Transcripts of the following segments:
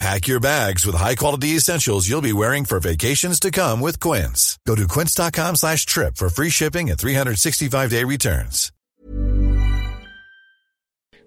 Pack your bags with high-quality essentials you'll be wearing for vacations to come with Quince. Go to quince.com/trip for free shipping and 365-day returns.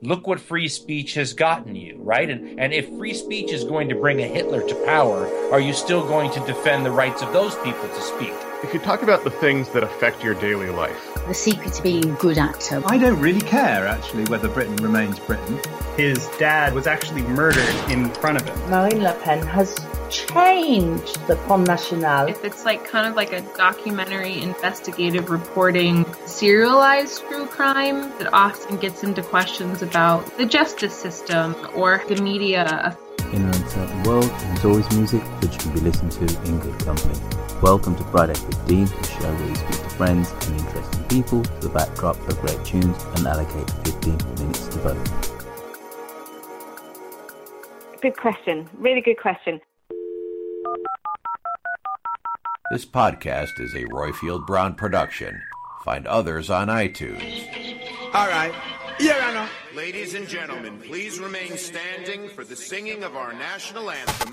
Look what free speech has gotten you, right? And if free speech is going to bring a Hitler to power, are you still going to defend the rights of those people to speak? If you talk about the things that affect your daily life. The secret to being a good actor. I don't really care, actually, whether Britain remains Britain. His dad was actually murdered in front of him. Marine Le Pen has changed the Front National. If it's like kind of like a documentary, investigative reporting, serialized true crime, it often gets into questions about the justice system or the media. In an uncertain world, there's always music which can be listened to in good company. Welcome to Friday with Dean, a show where we speak to friends and interesting people to the backdrop of great tunes and allocate 15 minutes to both. Good question. Really good question. This podcast is a Royfield Brown production. Find others on iTunes. All right. Yeah, I know. Ladies and gentlemen, please remain standing for the singing of our national anthem.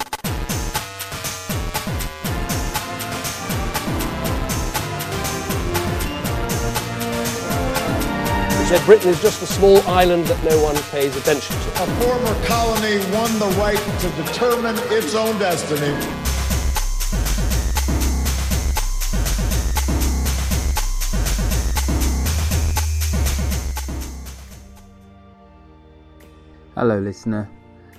He said Britain is just a small island that no one pays attention to. A former colony won the right to determine its own destiny. Hello listener,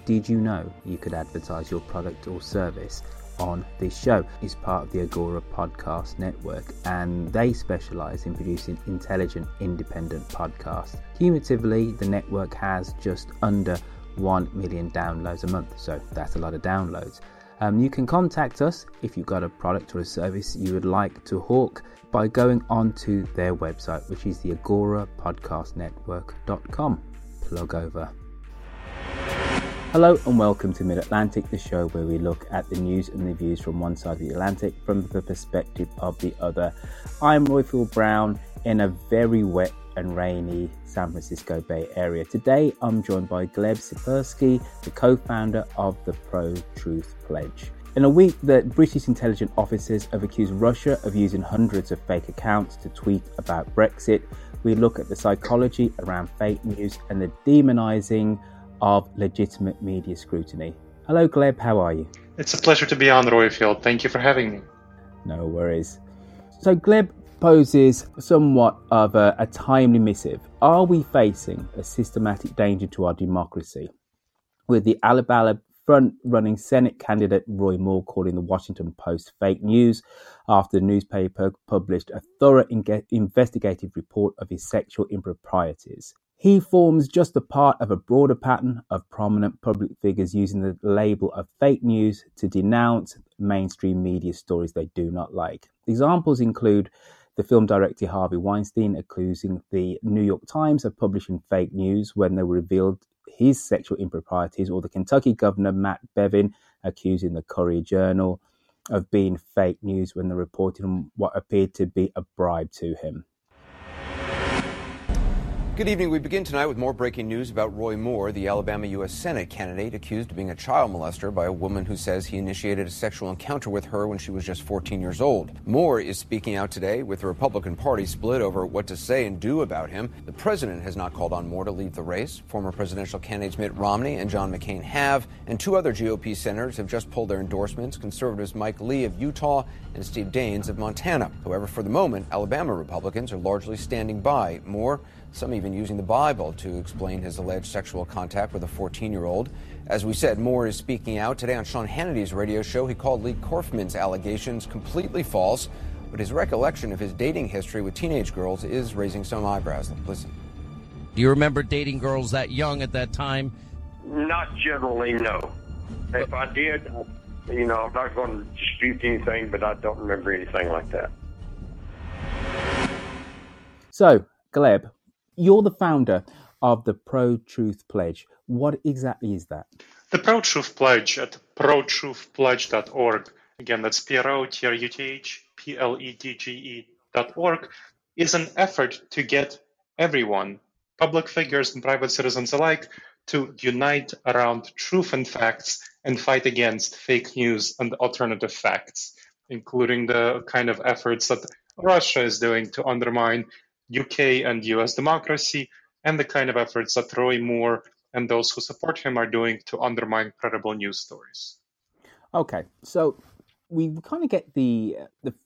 did you know you could advertise your product or service on this show? It's part of the Agora Podcast Network and they specialise in producing intelligent, independent podcasts. Cumulatively, the network has just under 1 million downloads a month, so that's a lot of downloads. You can contact us if you've got a product or a service you would like to hawk by going onto their website, which is the agorapodcastnetwork.com. Plug over. Hello and welcome to Mid-Atlantic, the show where we look at the news and the views from one side of the Atlantic from the perspective of the other. I'm Royfield Brown in a very wet and rainy San Francisco Bay Area. Today I'm joined by Gleb Tsipursky, the co-founder of the Pro-Truth Pledge. In a week that British intelligence officers have accused Russia of using hundreds of fake accounts to tweet about Brexit, we look at the psychology around fake news and the demonising of legitimate media scrutiny. Hello, Gleb, how are you? It's a pleasure to be on, Royfield. Thank you for having me. No worries. So Gleb poses somewhat of a timely missive. Are we facing a systematic danger to our democracy? With the Alabama front-running Senate candidate Roy Moore calling the Washington Post fake news after the newspaper published a thorough investigative report of his sexual improprieties. He forms just a part of a broader pattern of prominent public figures using the label of fake news to denounce mainstream media stories they do not like. Examples include the film director Harvey Weinstein accusing the New York Times of publishing fake news when they revealed his sexual improprieties, or the Kentucky governor Matt Bevin accusing the Courier Journal of being fake news when they reported on what appeared to be a bribe to him. Good evening. We begin tonight with more breaking news about Roy Moore, the Alabama U.S. Senate candidate accused of being a child molester by a woman who says he initiated a sexual encounter with her when she was just 14 years old. Moore is speaking out today with the Republican Party split over what to say and do about him. The president has not called on Moore to leave the race. Former presidential candidates Mitt Romney and John McCain have, and two other GOP senators have just pulled their endorsements, conservatives Mike Lee of Utah and Steve Daines of Montana. However, for the moment, Alabama Republicans are largely standing by Moore, some even using the Bible to explain his alleged sexual contact with a 14-year-old. As we said, Moore is speaking out. Today on Sean Hannity's radio show, he called Lee Korfman's allegations completely false, but his recollection of his dating history with teenage girls is raising some eyebrows. Listen. Do you remember dating girls that young at that time? Not generally, no. If I did, I'm not going to dispute anything, but I don't remember anything like that. So, Gleb, you're the founder of the Pro-Truth Pledge. What exactly is that? The Pro-Truth Pledge at protruthpledge.org, again, that's protruthpledge.org, is an effort to get everyone, public figures and private citizens alike, to unite around truth and facts and fight against fake news and alternative facts, including the kind of efforts that Russia is doing to undermine UK and US democracy, and the kind of efforts that Roy Moore and those who support him are doing to undermine credible news stories. Okay, so we kind of get the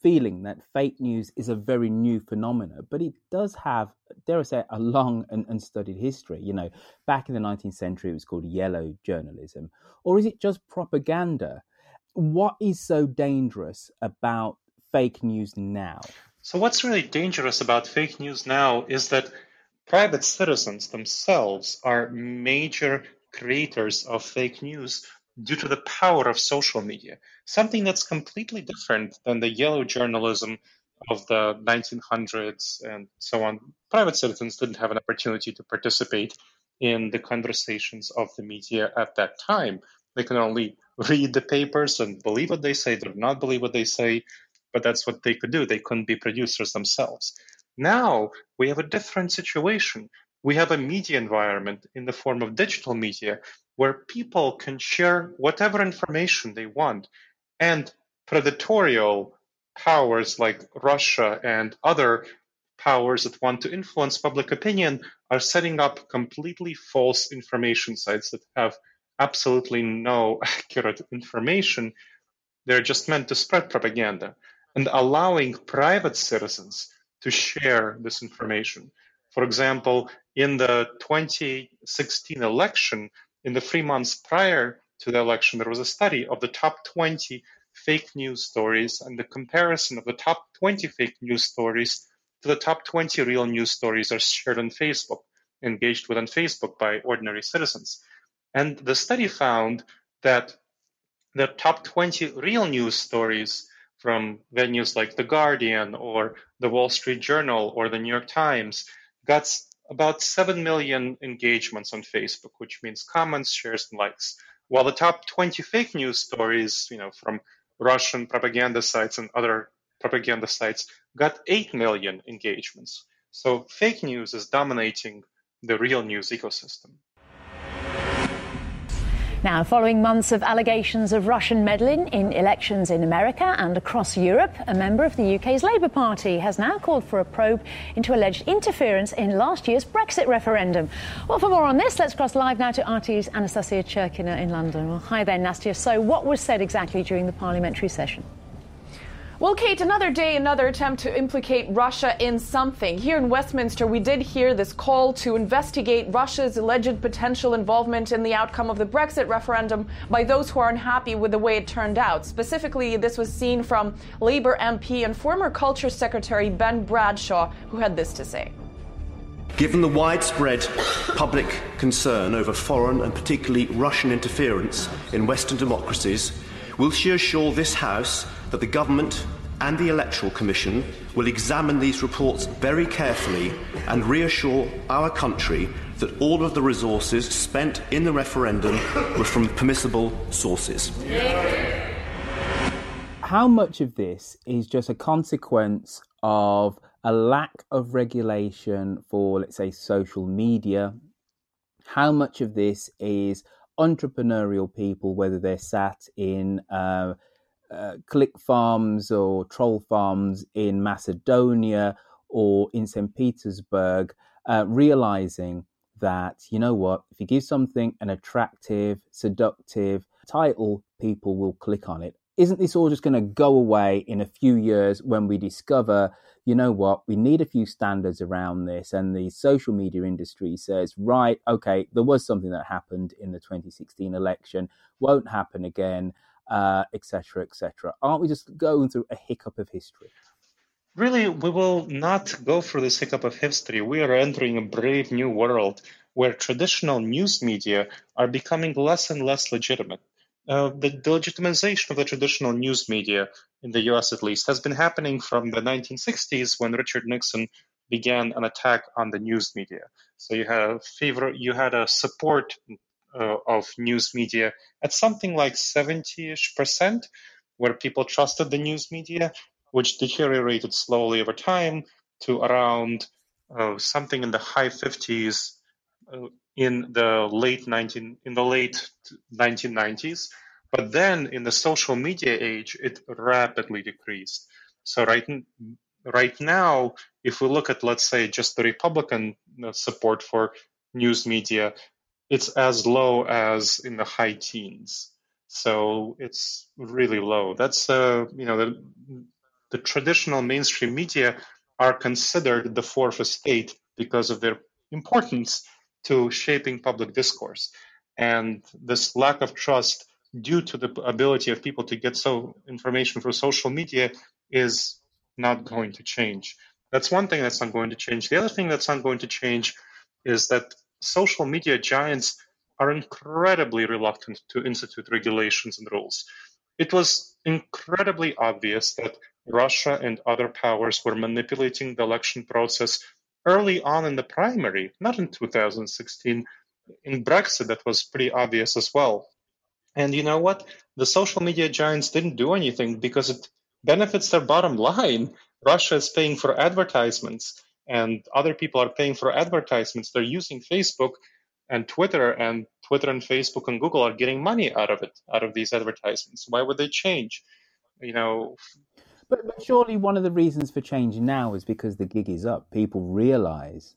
feeling that fake news is a very new phenomenon, but it does have, dare I say, a long and unstudied history. You know, back in the 19th century, it was called yellow journalism. Or is it just propaganda? What is so dangerous about fake news now? So what's really dangerous about fake news now is that private citizens themselves are major creators of fake news due to the power of social media, something that's completely different than the yellow journalism of the 1900s and so on. Private citizens didn't have an opportunity to participate in the conversations of the media at that time. They can only read the papers and believe what they say, or not believe what they say. But that's what they could do. They couldn't be producers themselves. Now we have a different situation. We have a media environment in the form of digital media where people can share whatever information they want. And predatorial powers like Russia and other powers that want to influence public opinion are setting up completely false information sites that have absolutely no accurate information. They're just meant to spread propaganda. And allowing private citizens to share this information. For example, in the 2016 election, in the 3 months prior to the election, there was a study of the top 20 fake news stories and the comparison of the top 20 fake news stories to the top 20 real news stories are shared on Facebook, engaged with on Facebook by ordinary citizens. And the study found that the top 20 real news stories from venues like The Guardian or The Wall Street Journal or The New York Times got about 7 million engagements on Facebook, which means comments, shares, and likes. While the top 20 fake news stories, from Russian propaganda sites and other propaganda sites got 8 million engagements. So fake news is dominating the real news ecosystem. Now, following months of allegations of Russian meddling in elections in America and across Europe, a member of the UK's Labour Party has now called for a probe into alleged interference in last year's Brexit referendum. Well, for more on this, let's cross live now to RT's Anastasia Cherkina in London. Well, hi there, Nastia. So what was said exactly during the parliamentary session? Well, Kate, another day, another attempt to implicate Russia in something. Here in Westminster, we did hear this call to investigate Russia's alleged potential involvement in the outcome of the Brexit referendum by those who are unhappy with the way it turned out. Specifically, this was seen from Labour MP and former Culture Secretary Ben Bradshaw, who had this to say. Given the widespread public concern over foreign and particularly Russian interference in Western democracies, will she assure this House that the Government and the Electoral Commission will examine these reports very carefully and reassure our country that all of the resources spent in the referendum were from permissible sources? How much of this is just a consequence of a lack of regulation for, let's say, social media, how much of this is entrepreneurial people, whether they're sat in click farms or troll farms in Macedonia or in St. Petersburg, realizing that, you know what, if you give something an attractive, seductive title, people will click on it. Isn't this all just going to go away in a few years when we discover, you know what, we need a few standards around this? And the social media industry says, right, okay, there was something that happened in the 2016 election, won't happen again, etc., etc. Aren't we just going through a hiccup of history? Really, we will not go through this hiccup of history. We are entering a brave new world where traditional news media are becoming less and less legitimate. The legitimization of the traditional news media, in the U.S. at least, has been happening from the 1960s when Richard Nixon began an attack on the news media. So you had a support of news media at something like 70-ish%, where people trusted the news media, which deteriorated slowly over time to around something in the high 50s. In the late 1990s, but then in the social media age, it rapidly decreased. So right now, if we look at, let's say, just the Republican support for news media, it's as low as in the high teens. So it's really low. That's the traditional mainstream media are considered the fourth estate because of their importance to shaping public discourse. And this lack of trust due to the ability of people to get information through social media is not going to change. That's one thing that's not going to change. The other thing that's not going to change is that social media giants are incredibly reluctant to institute regulations and rules. It was incredibly obvious that Russia and other powers were manipulating the election process early on in the primary, not in 2016, in Brexit, that was pretty obvious as well. And you know what? The social media giants didn't do anything because it benefits their bottom line. Russia is paying for advertisements, and other people are paying for advertisements. They're using Facebook and Twitter, and Facebook and Google are getting money out of it, out of these advertisements. Why would they change? But surely one of the reasons for change now is because the gig is up. People realize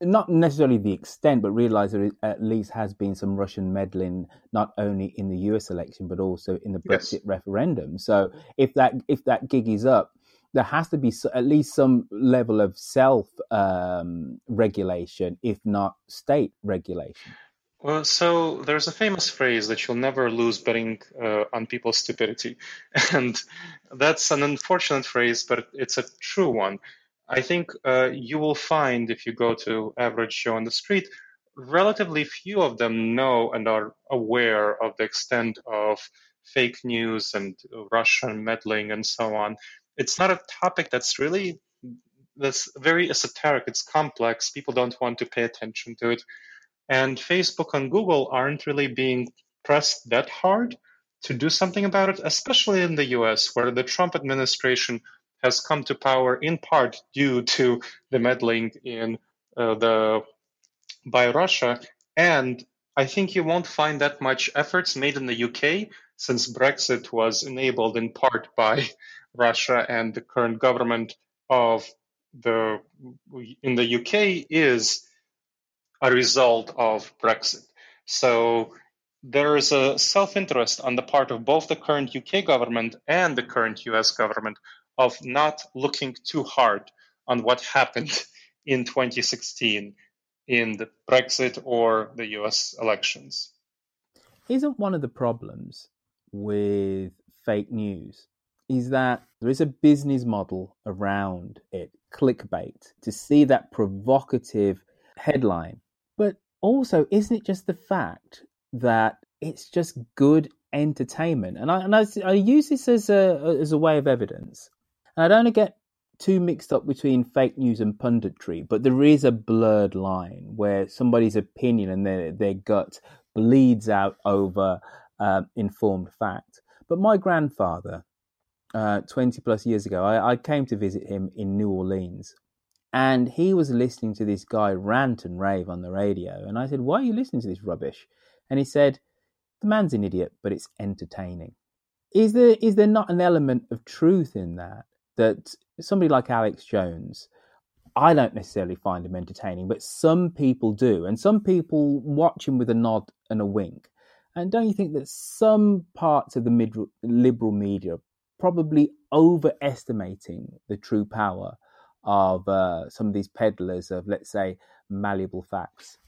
not necessarily the extent, but realize there at least has been some Russian meddling, not only in the US election, but also in the Brexit referendum. So if that gig is up, there has to be at least some level of self-regulation, if not state regulation. Well, so there's a famous phrase that you'll never lose betting on people's stupidity. And that's an unfortunate phrase, but it's a true one. I think you will find, if you go to average Joe on the street, relatively few of them know and are aware of the extent of fake news and Russian meddling and so on. It's not a topic that's very esoteric. It's complex. People don't want to pay attention to it. And Facebook and Google aren't really being pressed that hard to do something about it, especially in the US, where the Trump administration has come to power in part due to the meddling in by Russia. And I think you won't find that much efforts made in the UK, since Brexit was enabled in part by Russia, and the current government in the UK is a result of Brexit. So there is a self-interest on the part of both the current UK government and the current US government of not looking too hard on what happened in 2016 in the Brexit or the US elections. Isn't one of the problems with fake news is that there is a business model around it, clickbait, to see that provocative headline? But also, isn't it just the fact that it's just good entertainment? And I use this as a way of evidence. And I don't get too mixed up between fake news and punditry, but there is a blurred line where somebody's opinion and their gut bleeds out over informed fact. But my grandfather 20 plus years ago, I came to visit him in New Orleans, and he was listening to this guy rant and rave on the radio. And I said, why are you listening to this rubbish? And he said, the man's an idiot, but it's entertaining. Is there not an element of truth in that? That somebody like Alex Jones, I don't necessarily find him entertaining, but some people do. And some people watch him with a nod and a wink. And don't you think that some parts of the liberal media are probably overestimating the true power of some of these peddlers of, let's say, malleable facts?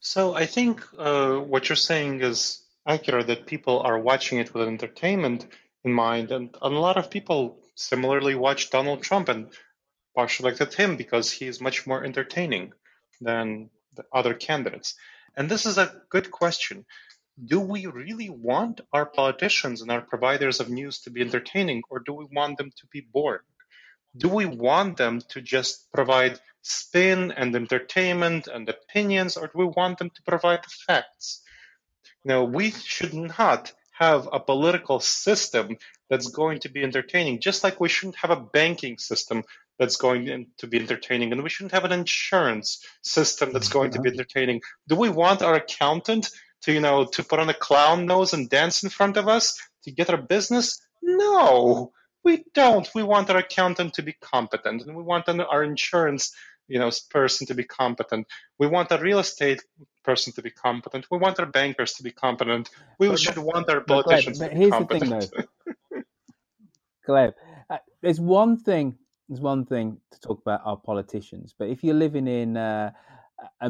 So I think what you're saying is accurate, that people are watching it with entertainment in mind. And a lot of people similarly watch Donald Trump and partially elected him because he is much more entertaining than the other candidates. And this is a good question. Do we really want our politicians and our providers of news to be entertaining, or do we want them to be boring? Do we want them to just provide spin and entertainment and opinions, or do we want them to provide facts? Now, we should not have a political system that's going to be entertaining, just like we shouldn't have a banking system that's going to be entertaining, and we shouldn't have an insurance system that's going to be entertaining. Do we want our accountant to put on a clown nose and dance in front of us to get our business? No, we don't. We want our accountant to be competent, and we want our insurance, person to be competent. We want a real estate person to be competent. We want our bankers to be competent. We should want our politicians to be competent. Here's the thing, though. Gleb, there's one thing to talk about our politicians, but if you're living in a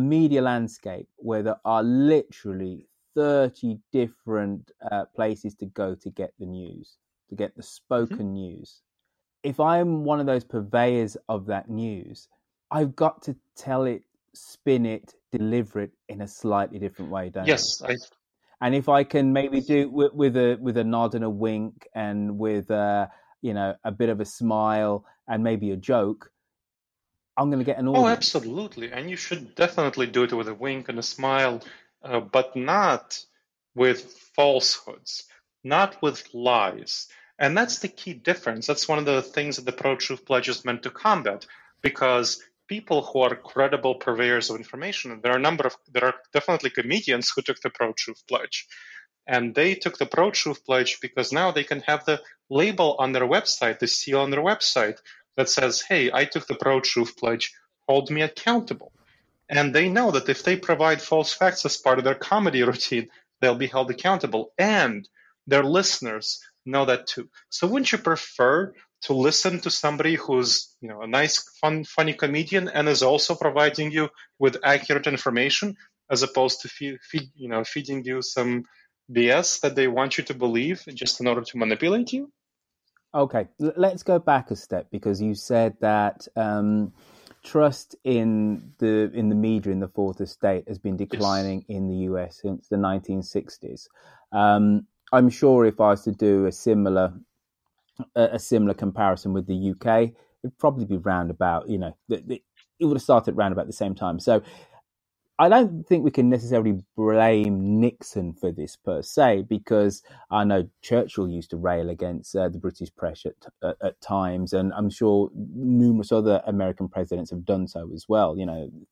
media landscape where there are literally 30 different places to go to get the news, to get the spoken news. If I'm one of those purveyors of that news, I've got to tell it, spin it, deliver it in a slightly different way, don't I? Yes. And if I can maybe do with a nod and a wink and with a bit of a smile and maybe a joke, I'm going to get an audience. Oh, absolutely. And you should definitely do it with a wink and a smile, but not with falsehoods, not with lies. And that's the key difference. That's one of the things that the Pro-Truth Pledge is meant to combat, because people who are credible purveyors of information, there are definitely comedians who took the Pro-Truth Pledge. And they took the Pro-Truth Pledge because now they can have the label on their website, the seal on their website, that says, hey, I took the Pro-Truth Pledge, hold me accountable. And they know that if they provide false facts as part of their comedy routine, they'll be held accountable. And their listeners know that too. So wouldn't you prefer to listen to somebody who's a nice, funny comedian and is also providing you with accurate information, as opposed to feeding you some BS that they want you to believe just in order to manipulate you? Okay, let's go back a step, because you said that trust in the media in the Fourth Estate has been declining in the US since the 1960s. I'm sure if I was to do a similar comparison with the UK, it'd probably be round about, it would have started round about the same time. So I don't think we can necessarily blame Nixon for this per se, because I know Churchill used to rail against the British press at times, and I'm sure numerous other American presidents have done so as well.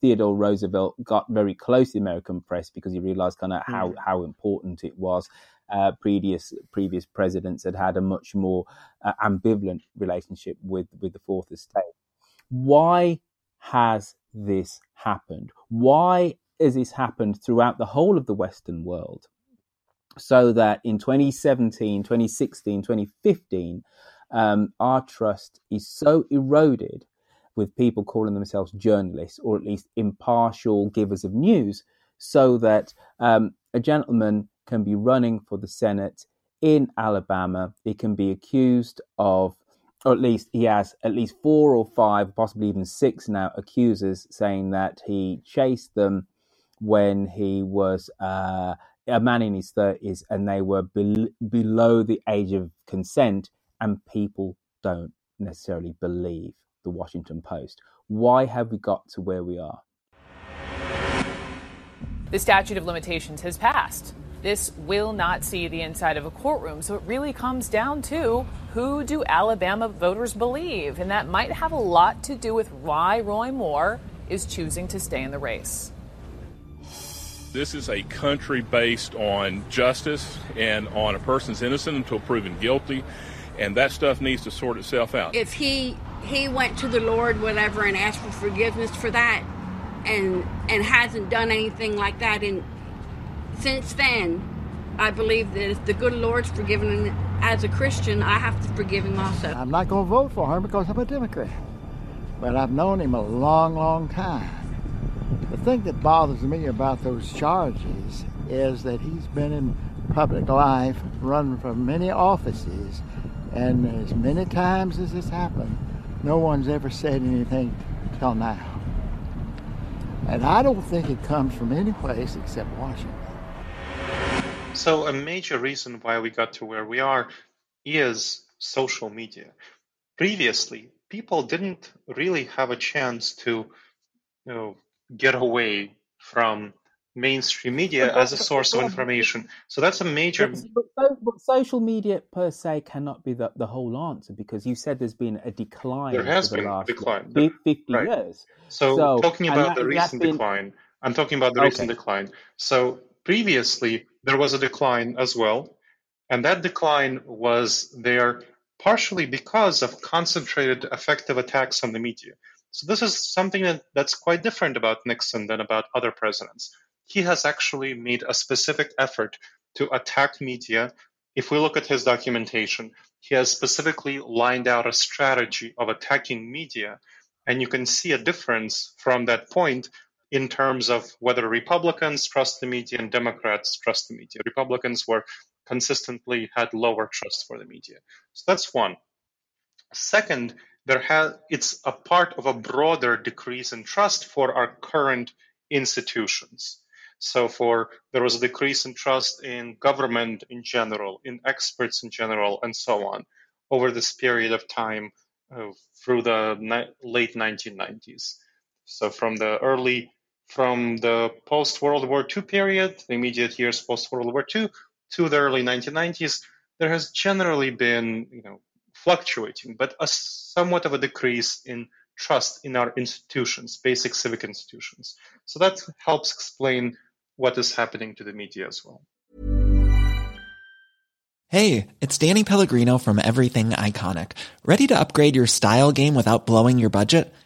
Theodore Roosevelt got very close to the American press because he realised kind of how important it was. Previous presidents had a much more ambivalent relationship with the Fourth Estate. Why has this happened? Why has this happened throughout the whole of the Western world? So that in 2017, 2016, 2015, our trust is so eroded with people calling themselves journalists, or at least impartial givers of news, so that a gentleman can be running for the Senate in Alabama. He can be accused of, or at least he has at least 4 or 5, possibly even 6 now, accusers saying that he chased them when he was a man in his 30s and they were below the age of consent, and people don't necessarily believe the Washington Post. Why have we got to where we are? The statute of limitations has passed. This will not see the inside of a courtroom, so it really comes down to who do Alabama voters believe? And that might have a lot to do with why Roy Moore is choosing to stay in the race. This is a country based on justice and on a person's innocent until proven guilty, and that stuff needs to sort itself out. If he went to the Lord, whatever, and asked for forgiveness for that, and hasn't done anything like that, and since then, I believe that if the good Lord's forgiven him as a Christian, I have to forgive him also. I'm not going to vote for him because I'm a Democrat, but I've known him a long, long time. The thing that bothers me about those charges is that he's been in public life, run for many offices, and as many times as this happened, no one's ever said anything till now. And I don't think it comes from any place except Washington. So a major reason why we got to where we are is social media. Previously, people didn't really have a chance to, you know, get away from mainstream media as a source of information. So that's a major... But social media per se cannot be the whole answer, because you said there's been a decline. There has been a decline. 50 right. years. So talking about the recent decline, I'm talking about the recent decline. So previously, there was a decline as well, and that decline was there partially because of concentrated effective attacks on the media. So this is something that's quite different about Nixon than about other presidents. He has actually made a specific effort to attack media. If we look at his documentation, he has specifically lined out a strategy of attacking media, and you can see a difference from that point in terms of whether Republicans trust the media and Democrats trust the media. Republicans were consistently had lower trust for the media. So that's one. Second, it's a part of a broader decrease in trust for our current institutions. So there was a decrease in trust in government in general, in experts in general, and so on over this period of time through the late 1990s. So from the post-World War II period, the immediate years post-World War II, to the early 1990s, there has generally been, fluctuating, but somewhat of a decrease in trust in our institutions, basic civic institutions. So that helps explain what is happening to the media as well. Hey, it's Danny Pellegrino from Everything Iconic. Ready to upgrade your style game without blowing your budget?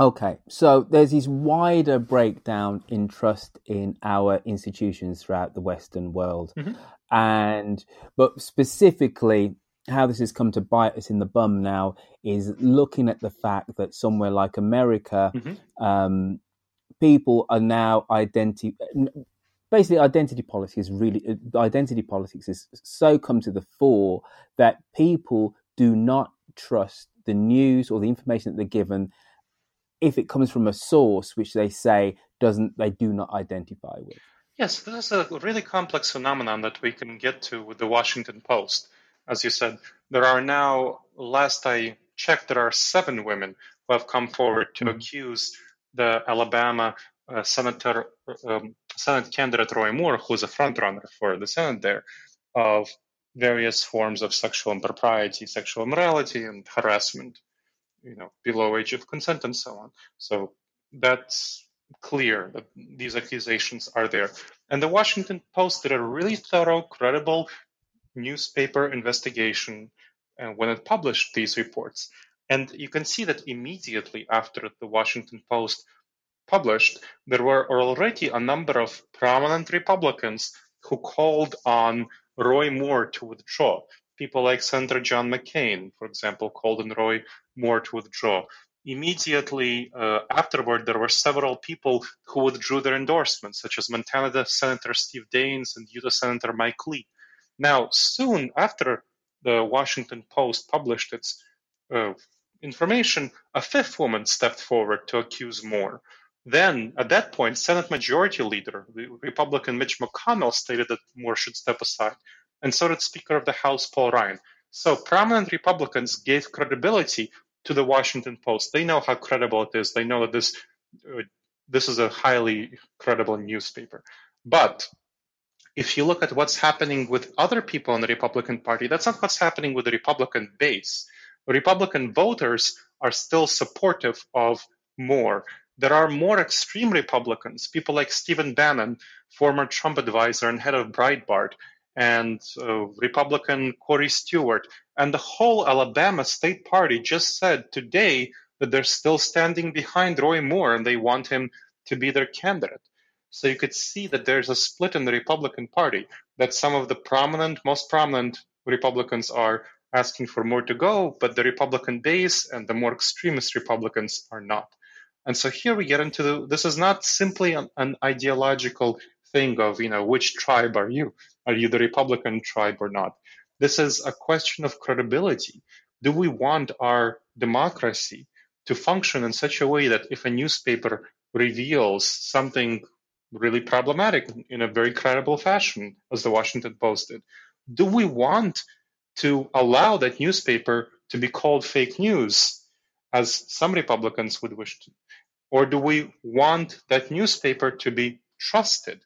Okay, so there's this wider breakdown in trust in our institutions throughout the Western world. Mm-hmm. But specifically, how this has come to bite us in the bum now is looking at the fact that somewhere like America, mm-hmm. People are now identity politics has so come to the fore that people do not trust the news or the information that they're given if it comes from a source which they do not identify with. Yes, this is a really complex phenomenon that we can get to with the Washington Post. As you said, there are now, last I checked, there are 7 women who have come forward to accuse the Alabama Senate candidate Roy Moore, who's a frontrunner for the Senate there, of various forms of sexual impropriety, sexual immorality, and harassment, below age of consent and so on. So that's clear that these accusations are there. And the Washington Post did a really thorough, credible newspaper investigation when it published these reports. And you can see that immediately after the Washington Post published, there were already a number of prominent Republicans who called on Roy Moore to withdraw. People like Senator John McCain, for example, called on Roy Moore to withdraw. Immediately afterward, there were several people who withdrew their endorsements, such as Montana Senator Steve Daines and Utah Senator Mike Lee. Now, soon after the Washington Post published its information, a 5th woman stepped forward to accuse Moore. Then, at that point, Senate Majority Leader, the Republican Mitch McConnell, stated that Moore should step aside, and so did Speaker of the House Paul Ryan. So prominent Republicans gave credibility to the Washington Post. They know how credible it is. They know that this is a highly credible newspaper. But if you look at what's happening with other people in the Republican Party, that's not what's happening with the Republican base. Republican voters are still supportive of Moore. There are more extreme Republicans, people like Stephen Bannon, former Trump advisor and head of Breitbart, and Republican Corey Stewart. And the whole Alabama State Party just said today that they're still standing behind Roy Moore and they want him to be their candidate. So you could see that there's a split in the Republican Party, that some of the most prominent Republicans are asking for Moore to go, but the Republican base and the more extremist Republicans are not. And so here we get into this is not simply an ideological thing of, which tribe are you? Are you the Republican tribe or not? This is a question of credibility. Do we want our democracy to function in such a way that if a newspaper reveals something really problematic in a very credible fashion, as the Washington Post did, do we want to allow that newspaper to be called fake news, as some Republicans would wish to? Or do we want that newspaper to be trusted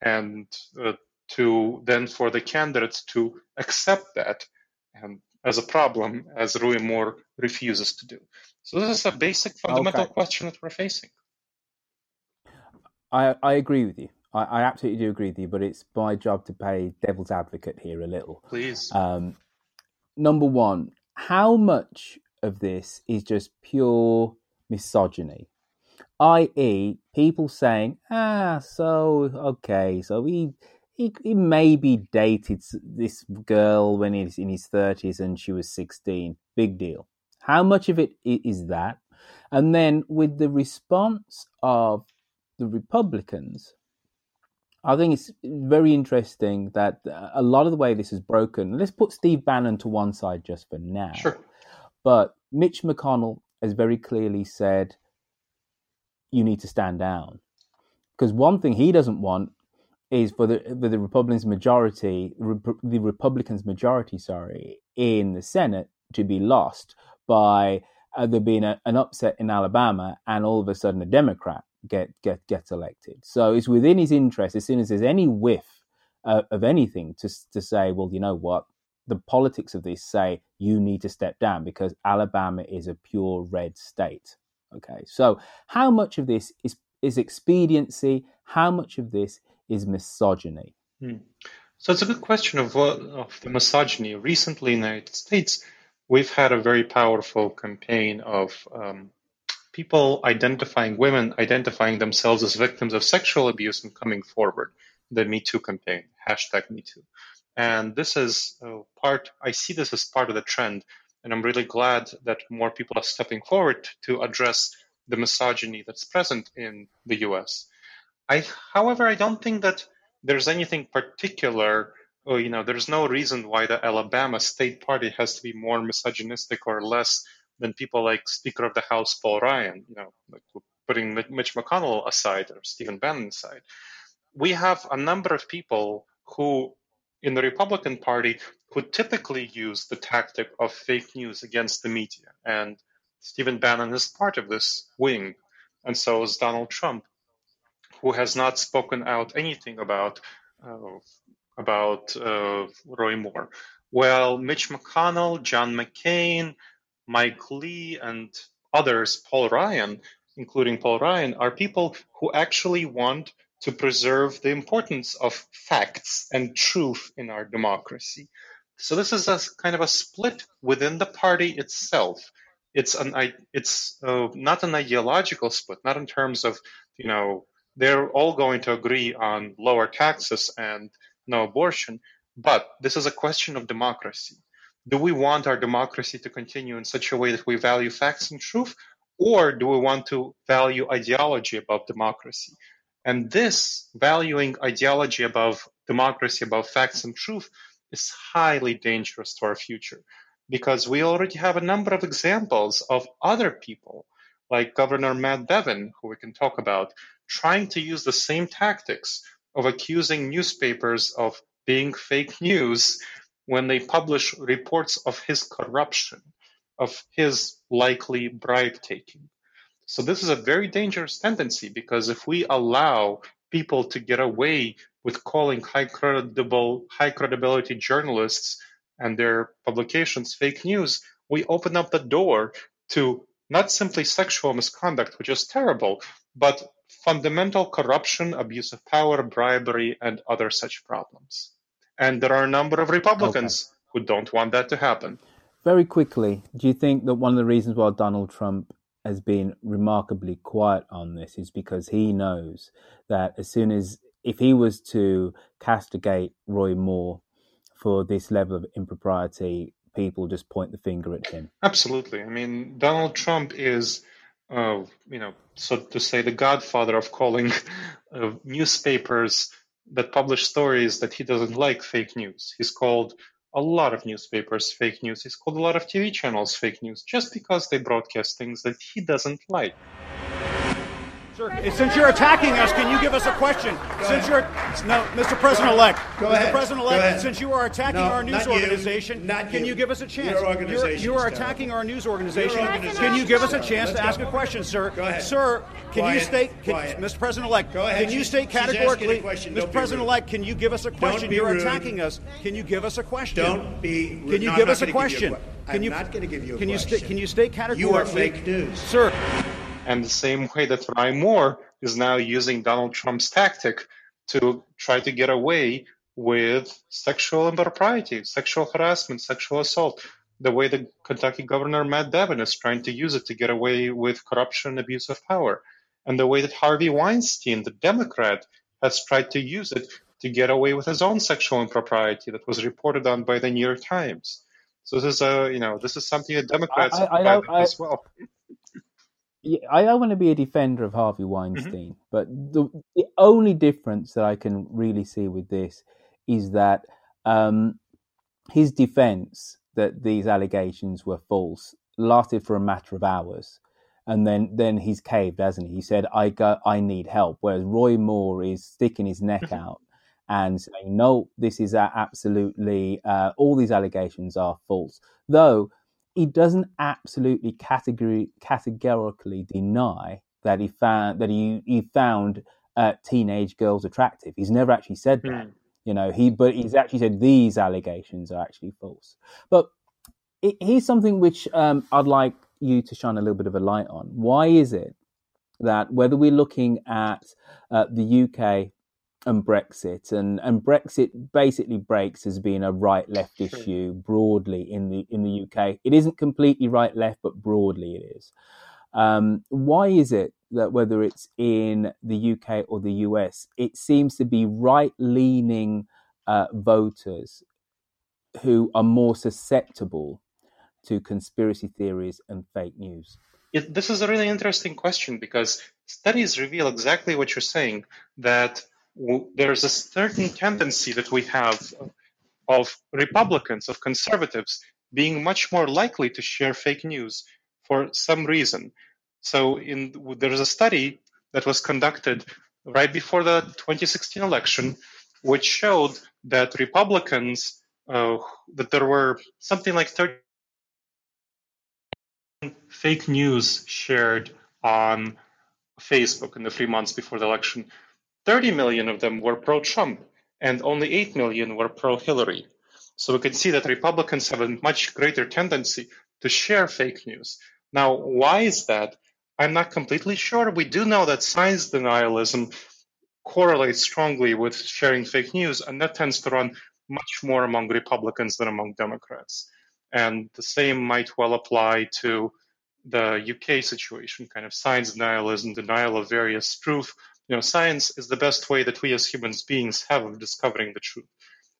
and to then for the candidates to accept that as a problem, as Roy Moore refuses to do? So this is a basic fundamental question that we're facing. I agree with you. I absolutely do agree with you, but it's my job to play devil's advocate here a little. Please. Number one, how much of this is just pure misogyny, i.e. people saying, so he maybe dated this girl when he was in his 30s and she was 16, big deal. How much of it is that? And then with the response of the Republicans, I think it's very interesting that a lot of the way this is broken, let's put Steve Bannon to one side just for now. Sure. But Mitch McConnell has very clearly said, you need to stand down. Because one thing he doesn't want is for the Republicans' majority in the Senate to be lost by there being an upset in Alabama and all of a sudden a Democrat gets elected. So it's within his interest, as soon as there's any whiff of anything, to say, well, you know what? The politics of this say you need to step down because Alabama is a pure red state. Okay, so how much of this is expediency? How much of this is misogyny? So it's a good question of the misogyny. Recently in the United States, we've had a very powerful campaign of people women identifying themselves as victims of sexual abuse and coming forward, the Me Too campaign, #MeToo. And this is I see this as part of the trend, and I'm really glad that more people are stepping forward to address the misogyny that's present in the U.S. However, I don't think that there's anything particular, or, there's no reason why the Alabama State Party has to be more misogynistic or less than people like Speaker of the House Paul Ryan, putting Mitch McConnell aside or Stephen Bannon aside. we have a number of people who in the Republican Party who typically use the tactic of fake news against the media. And Stephen Bannon is part of this wing, and so is Donald Trump, who has not spoken out anything about Roy Moore. Well, Mitch McConnell, John McCain, Mike Lee, and others, Paul Ryan, including Paul Ryan, are people who actually want to preserve the importance of facts and truth in our democracy. So this is a kind of a split within the party itself. It's not an ideological split, not in terms of, you know, they're all going to agree on lower taxes and no abortion, but this is a question of democracy. Do we want our democracy to continue in such a way that we value facts and truth, or do we want to value ideology above democracy? And this valuing ideology above democracy, above facts and truth, is highly dangerous to our future, because we already have a number of examples of other people, like Governor Matt Bevin, who we can talk about, trying to use the same tactics of accusing newspapers of being fake news when they publish reports of his corruption, of his likely bribe-taking. So this is a very dangerous tendency, because if we allow people to get away with calling high credibility journalists and their publications fake news, we open up the door to not simply sexual misconduct, which is terrible, but fundamental corruption, abuse of power, bribery, and other such problems. And there are a number of Republicans who don't want that to happen. Very quickly, do you think that one of the reasons why Donald Trump has been remarkably quiet on this is because he knows that if he was to castigate Roy Moore for this level of impropriety, people just point the finger at him? Absolutely. I mean, Donald Trump is, so to say, the godfather of calling newspapers that publish stories that he doesn't like fake news. He's called a lot of newspapers fake news. He's called a lot of TV channels fake news, just because they broadcast things that he doesn't like. Sir, since you're attacking us, can you give us a question? Mr. President-elect. Go ahead. Since you are attacking our news organization, can you give us a chance? You are attacking our news organization. Can you give us a chance to ask a question, sir? Go ahead. Sir, Mr. President-elect, can you state categorically, Mr. President-elect, can you give us a question? You're attacking us. Can you give us a question? Don't be rude. Can you give us a question? I'm not going to give you a question. Can you state categorically? You are fake news. Sir. And the same way that Roy Moore is now using Donald Trump's tactic to try to get away with sexual impropriety, sexual harassment, sexual assault, the way the Kentucky Governor Matt Bevin is trying to use it to get away with corruption and abuse of power, and the way that Harvey Weinstein, the Democrat, has tried to use it to get away with his own sexual impropriety that was reported on by the New York Times. So this is this is something that Democrats have as well. I want to be a defender of Harvey Weinstein, but the only difference that I can really see with this is that his defense that these allegations were false lasted for a matter of hours. And then he's caved, hasn't he? He said, I need help. Whereas Roy Moore is sticking his neck out and saying, no, this is absolutely, all these allegations are false. Though, he doesn't absolutely categorically deny that he found teenage girls attractive. He's never actually said that, but he's actually said these allegations are actually false. But here's something which I'd like you to shine a little bit of a light on. Why is it that whether we're looking at the UK and Brexit, and Brexit basically breaks has been a right-left issue broadly in the UK. It isn't completely right-left, but broadly it is. Why is it that whether it's in the UK or the US, it seems to be right-leaning voters who are more susceptible to conspiracy theories and fake news? This is a really interesting question, because studies reveal exactly what you're saying, that there's a certain tendency that we have of Republicans, of conservatives, being much more likely to share fake news for some reason. So there's a study that was conducted right before the 2016 election, which showed that Republicans, that there were something like 30 fake news shared on Facebook in the 3 months before the election. 30 million of them were pro-Trump, and only 8 million were pro-Hillary. So we can see that Republicans have a much greater tendency to share fake news. Now, why is that? I'm not completely sure. We do know that science denialism correlates strongly with sharing fake news, and that tends to run much more among Republicans than among Democrats. And the same might well apply to the UK situation, kind of science denialism, denial of various truth. You know, science is the best way that we as human beings have of discovering the truth.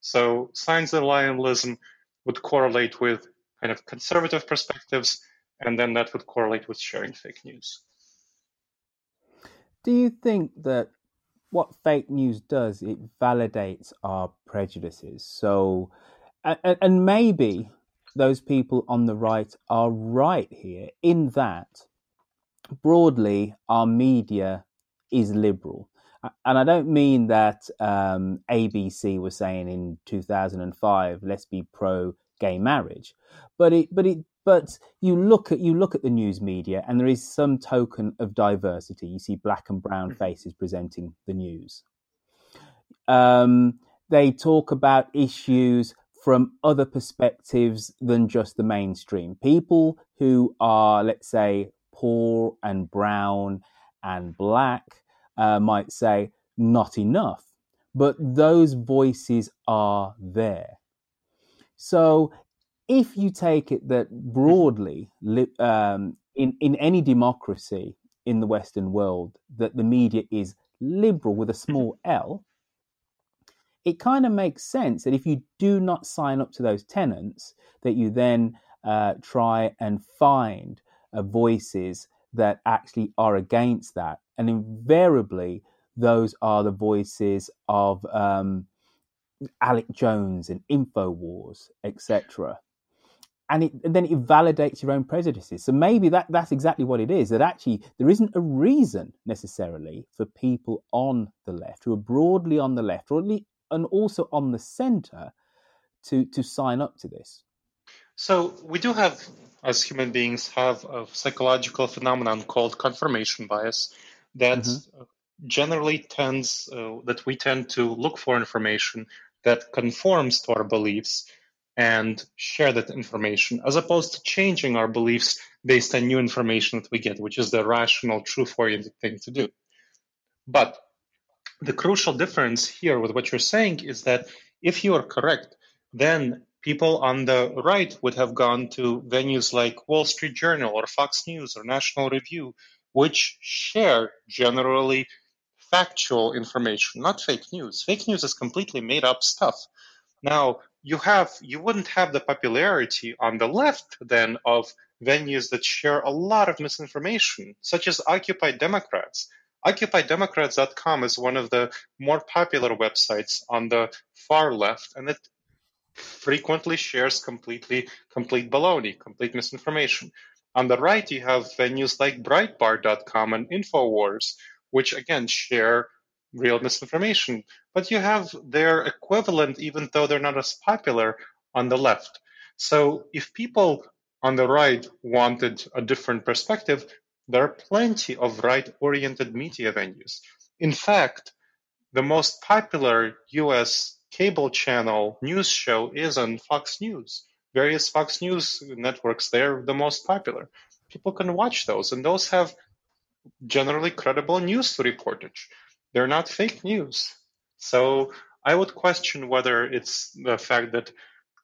So science denialism would correlate with kind of conservative perspectives, and then that would correlate with sharing fake news. Do you think that what fake news does, it validates our prejudices? So, and maybe those people on the right are right here in that broadly our media is liberal. And I don't mean that ABC was saying in 2005, let's be pro-gay marriage, but you look at the news media and there is some token of diversity. You see black and brown faces presenting the news. They talk about issues from other perspectives than just the mainstream. People who are, let's say, poor and brown and black might say not enough, but those voices are there. So if you take it that broadly, in any democracy in the Western world, that the media is liberal with a small L, it kind of makes sense that if you do not sign up to those tenets, that you then try and find voices that actually are against that. And invariably, those are the voices of Alex Jones and Infowars, etc. And then it validates your own prejudices. So maybe that's exactly what it is, that actually there isn't a reason necessarily for people on the left, who are broadly on the left, or at least, and also on the centre, to sign up to this. So we do have, as human beings, have a psychological phenomenon called confirmation bias that generally tends, that we tend to look for information that conforms to our beliefs and share that information, as opposed to changing our beliefs based on new information that we get, which is the rational, truth-oriented thing to do. But the crucial difference here with what you're saying is that if you are correct, then people on the right would have gone to venues like Wall Street Journal or Fox News or National Review, which share generally factual information, not fake news. Fake news is completely made up stuff. Now, you wouldn't have the popularity on the left then of venues that share a lot of misinformation, such as OccupyDemocrats. OccupyDemocrats.com is one of the more popular websites on the far left, and it frequently shares complete baloney, complete misinformation. On the right, you have venues like Breitbart.com and Infowars, which again share real misinformation, but you have their equivalent, even though they're not as popular, on the left. So if people on the right wanted a different perspective, there are plenty of right-oriented media venues. In fact, the most popular U.S. cable channel news show is on Fox News. Various Fox News networks, they're the most popular. People can watch those, and those have generally credible news reportage. They're not fake news. So I would question whether it's the fact that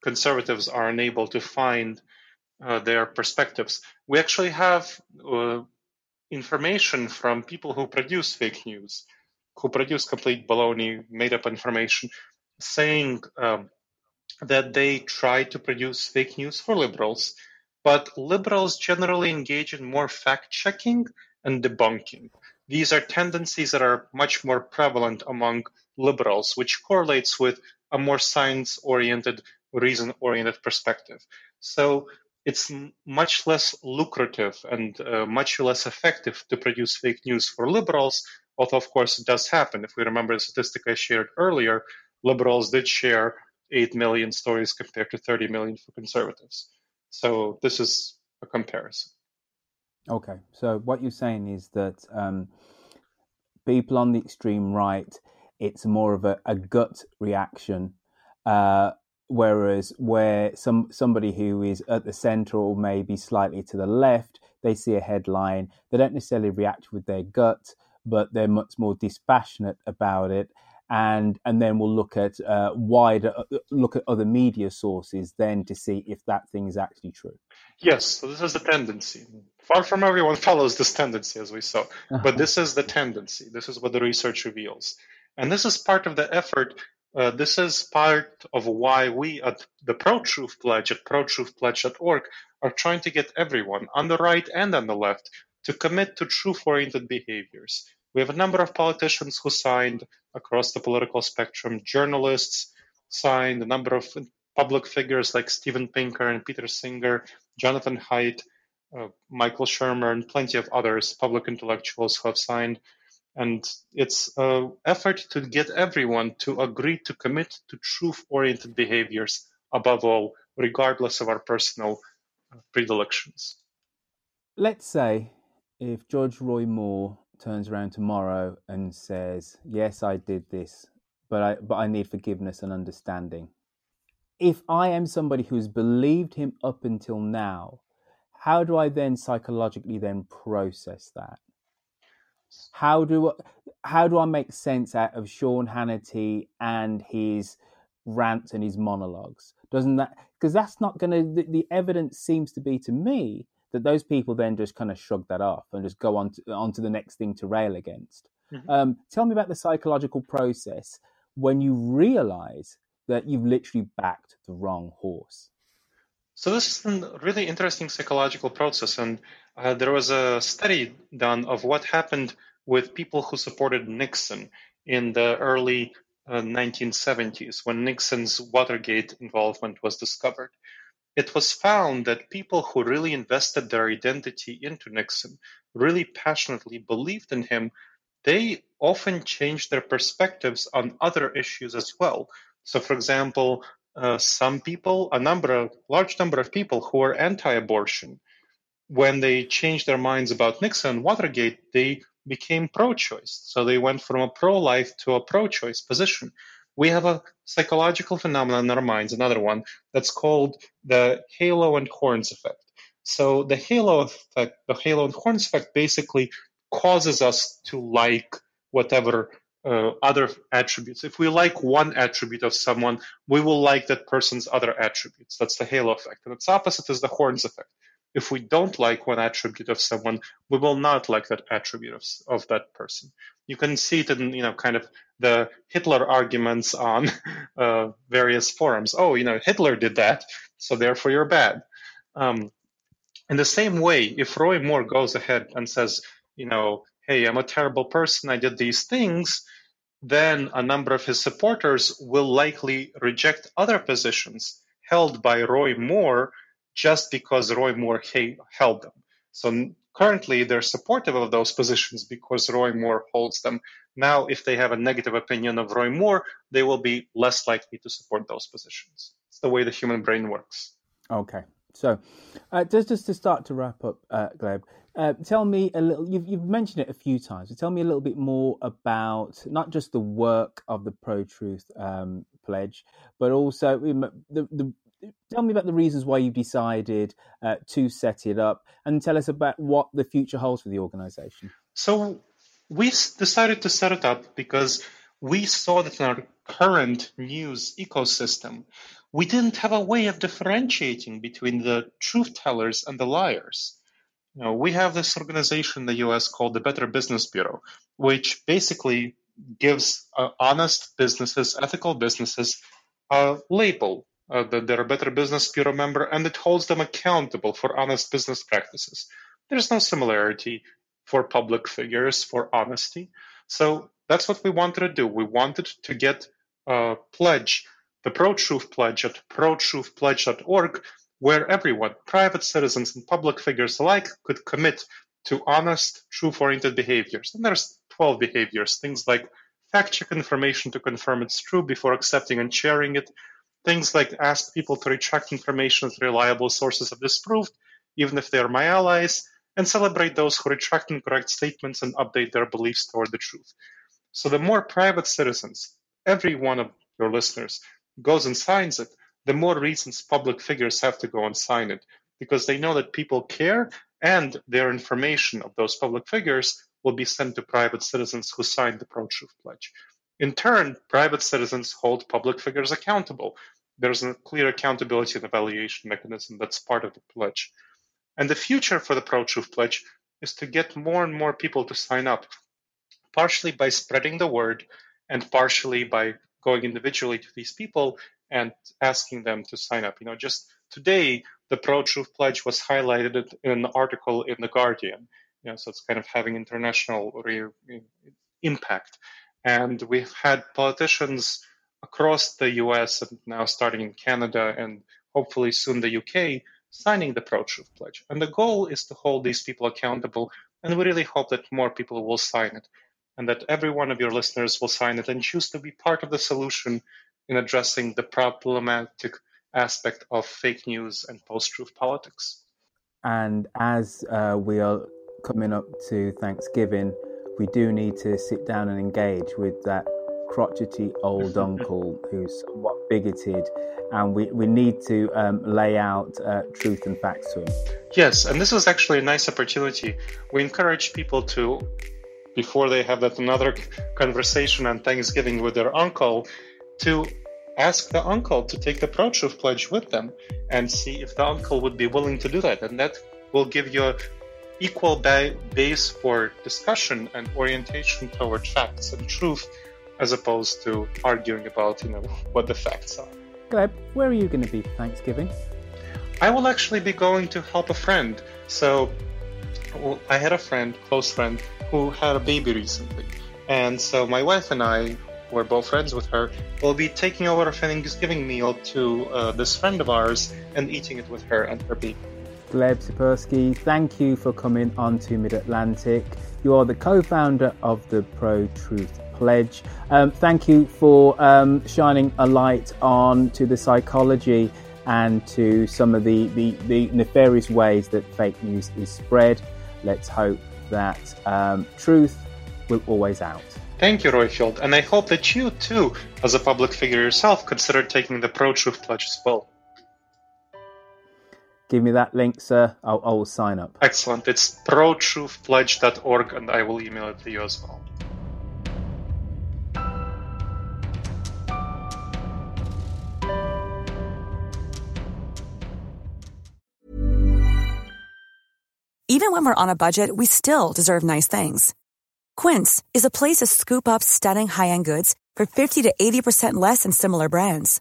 conservatives are unable to find their perspectives. We actually have information from people who produce fake news, who produce complete baloney, made-up information, saying that they try to produce fake news for liberals, but liberals generally engage in more fact-checking and debunking. These are tendencies that are much more prevalent among liberals, which correlates with a more science-oriented, reason-oriented perspective. So it's much less lucrative and much less effective to produce fake news for liberals although, of course, it does happen. If we remember the statistic I shared earlier, liberals did share 8 million stories compared to 30 million for conservatives. So this is a comparison. Okay, so what you're saying is that people on the extreme right, it's more of a gut reaction, whereas where somebody who is at the centre or maybe slightly to the left, they see a headline, they don't necessarily react with their gut, but they're much more dispassionate about it, and then we'll look at other media sources then to see if that thing is actually true. Yes, so this is the tendency. Far from everyone follows this tendency, as we saw, but this is the tendency. This is what the research reveals, and this is part of the effort. This is part of why we at the Pro-Truth Pledge at ProTruthPledge.org are trying to get everyone on the right and on the left to commit to truth-oriented behaviors. We have a number of politicians who signed across the political spectrum. Journalists signed, a number of public figures like Steven Pinker and Peter Singer, Jonathan Haidt, Michael Shermer, and plenty of others, public intellectuals who have signed. And it's an effort to get everyone to agree to commit to truth-oriented behaviors, above all, regardless of our personal predilections. Let's say if Judge Roy Moore turns around tomorrow and says, yes, I did this, but I need forgiveness and understanding. If I am somebody who's believed him up until now, how do I then psychologically then process that? How do I make sense out of Sean Hannity and his rants and his monologues? Doesn't that, because that's not going to, the evidence seems to be to me that those people then just kind of shrug that off and just go on to the next thing to rail against. Mm-hmm. Tell me about the psychological process when you realize that you've literally backed the wrong horse. So this is a really interesting psychological process. And there was a study done of what happened with people who supported Nixon in the early 1970s when Nixon's Watergate involvement was discovered. It was found that people who really invested their identity into Nixon, really passionately believed in him, they often changed their perspectives on other issues as well. So, for example, a large number of people who were anti-abortion, when they changed their minds about Nixon and Watergate, they became pro-choice. So they went from a pro-life to a pro-choice position. We have a psychological phenomenon in our minds, another one, that's called the halo and horns effect. So the halo and horns effect basically causes us to like whatever other attributes. If we like one attribute of someone, we will like that person's other attributes. That's the halo effect. And its opposite is the horns effect. If we don't like one attribute of someone, we will not like that attribute of that person. You can see it in, kind of the Hitler arguments on various forums. Oh, Hitler did that, so therefore you're bad. In the same way, if Roy Moore goes ahead and says, hey, I'm a terrible person, I did these things, then a number of his supporters will likely reject other positions held by Roy Moore just because Roy Moore held them. So currently, they're supportive of those positions because Roy Moore holds them. Now, if they have a negative opinion of Roy Moore, they will be less likely to support those positions. It's the way the human brain works. Okay. So just to start to wrap up, Gleb, tell me a little, you've mentioned it a few times, but tell me a little bit more about not just the work of the Pro-Truth Pledge, but also tell me about the reasons why you decided to set it up, and tell us about what the future holds for the organization. So we decided to set it up because we saw that in our current news ecosystem, we didn't have a way of differentiating between the truth tellers and the liars. We have this organization in the U.S. called the Better Business Bureau, which basically gives honest businesses, ethical businesses, a label. That they're a Better Business Bureau member, and it holds them accountable for honest business practices. There's no similarity for public figures for honesty. So that's what we wanted to do. We wanted to get a pledge, the Pro-Truth Pledge at protruthpledge.org, where everyone, private citizens and public figures alike, could commit to honest, truth-oriented behaviors. And there's 12 behaviors, things like fact-check information to confirm it's true before accepting and sharing it, things like ask people to retract information that reliable sources have disproved, even if they are my allies, and celebrate those who retract incorrect statements and update their beliefs toward the truth. So the more private citizens, every one of your listeners, goes and signs it, the more reasons public figures have to go and sign it, because they know that people care and their information of those public figures will be sent to private citizens who signed the Pro-Truth Pledge. In turn, private citizens hold public figures accountable. There's a clear accountability and evaluation mechanism that's part of the pledge. And the future for the Pro-Truth Pledge is to get more and more people to sign up, partially by spreading the word and partially by going individually to these people and asking them to sign up. You know, just today, the Pro-Truth Pledge was highlighted in an article in The Guardian. You know, so it's kind of having international impact. And we've had politicians across the U.S. and now starting in Canada and hopefully soon the U.K. signing the Pro-Truth Pledge. And the goal is to hold these people accountable. And we really hope that more people will sign it and that every one of your listeners will sign it and choose to be part of the solution in addressing the problematic aspect of fake news and post-truth politics. And as we are coming up to Thanksgiving, we do need to sit down and engage with that crotchety old uncle who's somewhat bigoted, and we need to lay out truth and facts to him. Yes, and this is actually a nice opportunity. We encourage people to, before they have that another conversation on Thanksgiving with their uncle, to ask the uncle to take the Pro-Truth Pledge with them and see if the uncle would be willing to do that. And that will give you an equal base for discussion and orientation toward facts and truth, as opposed to arguing about, you know, what the facts are. Gleb, where are you going to be for Thanksgiving? I will actually be going to help a friend. So I had a friend, close friend, who had a baby recently. And so my wife and I, who are both friends with her, will be taking over a Thanksgiving meal to this friend of ours and eating it with her and her baby. Gleb Tsipursky, thank you for coming on to Mid-Atlantic. You are the co-founder of the Pro-Truth Pledge. Thank you for shining a light on to the psychology and to some of the nefarious ways that fake news is spread. Let's hope that truth will always out. Thank you, Royfield. And I hope that you, too, as a public figure yourself, consider taking the Pro-Truth Pledge as well. Give me that link, sir. I will sign up. Excellent. It's protruthpledge.org, and I will email it to you as well. Even when we're on a budget, we still deserve nice things. Quince is a place to scoop up stunning high-end goods for 50 to 80% less than similar brands.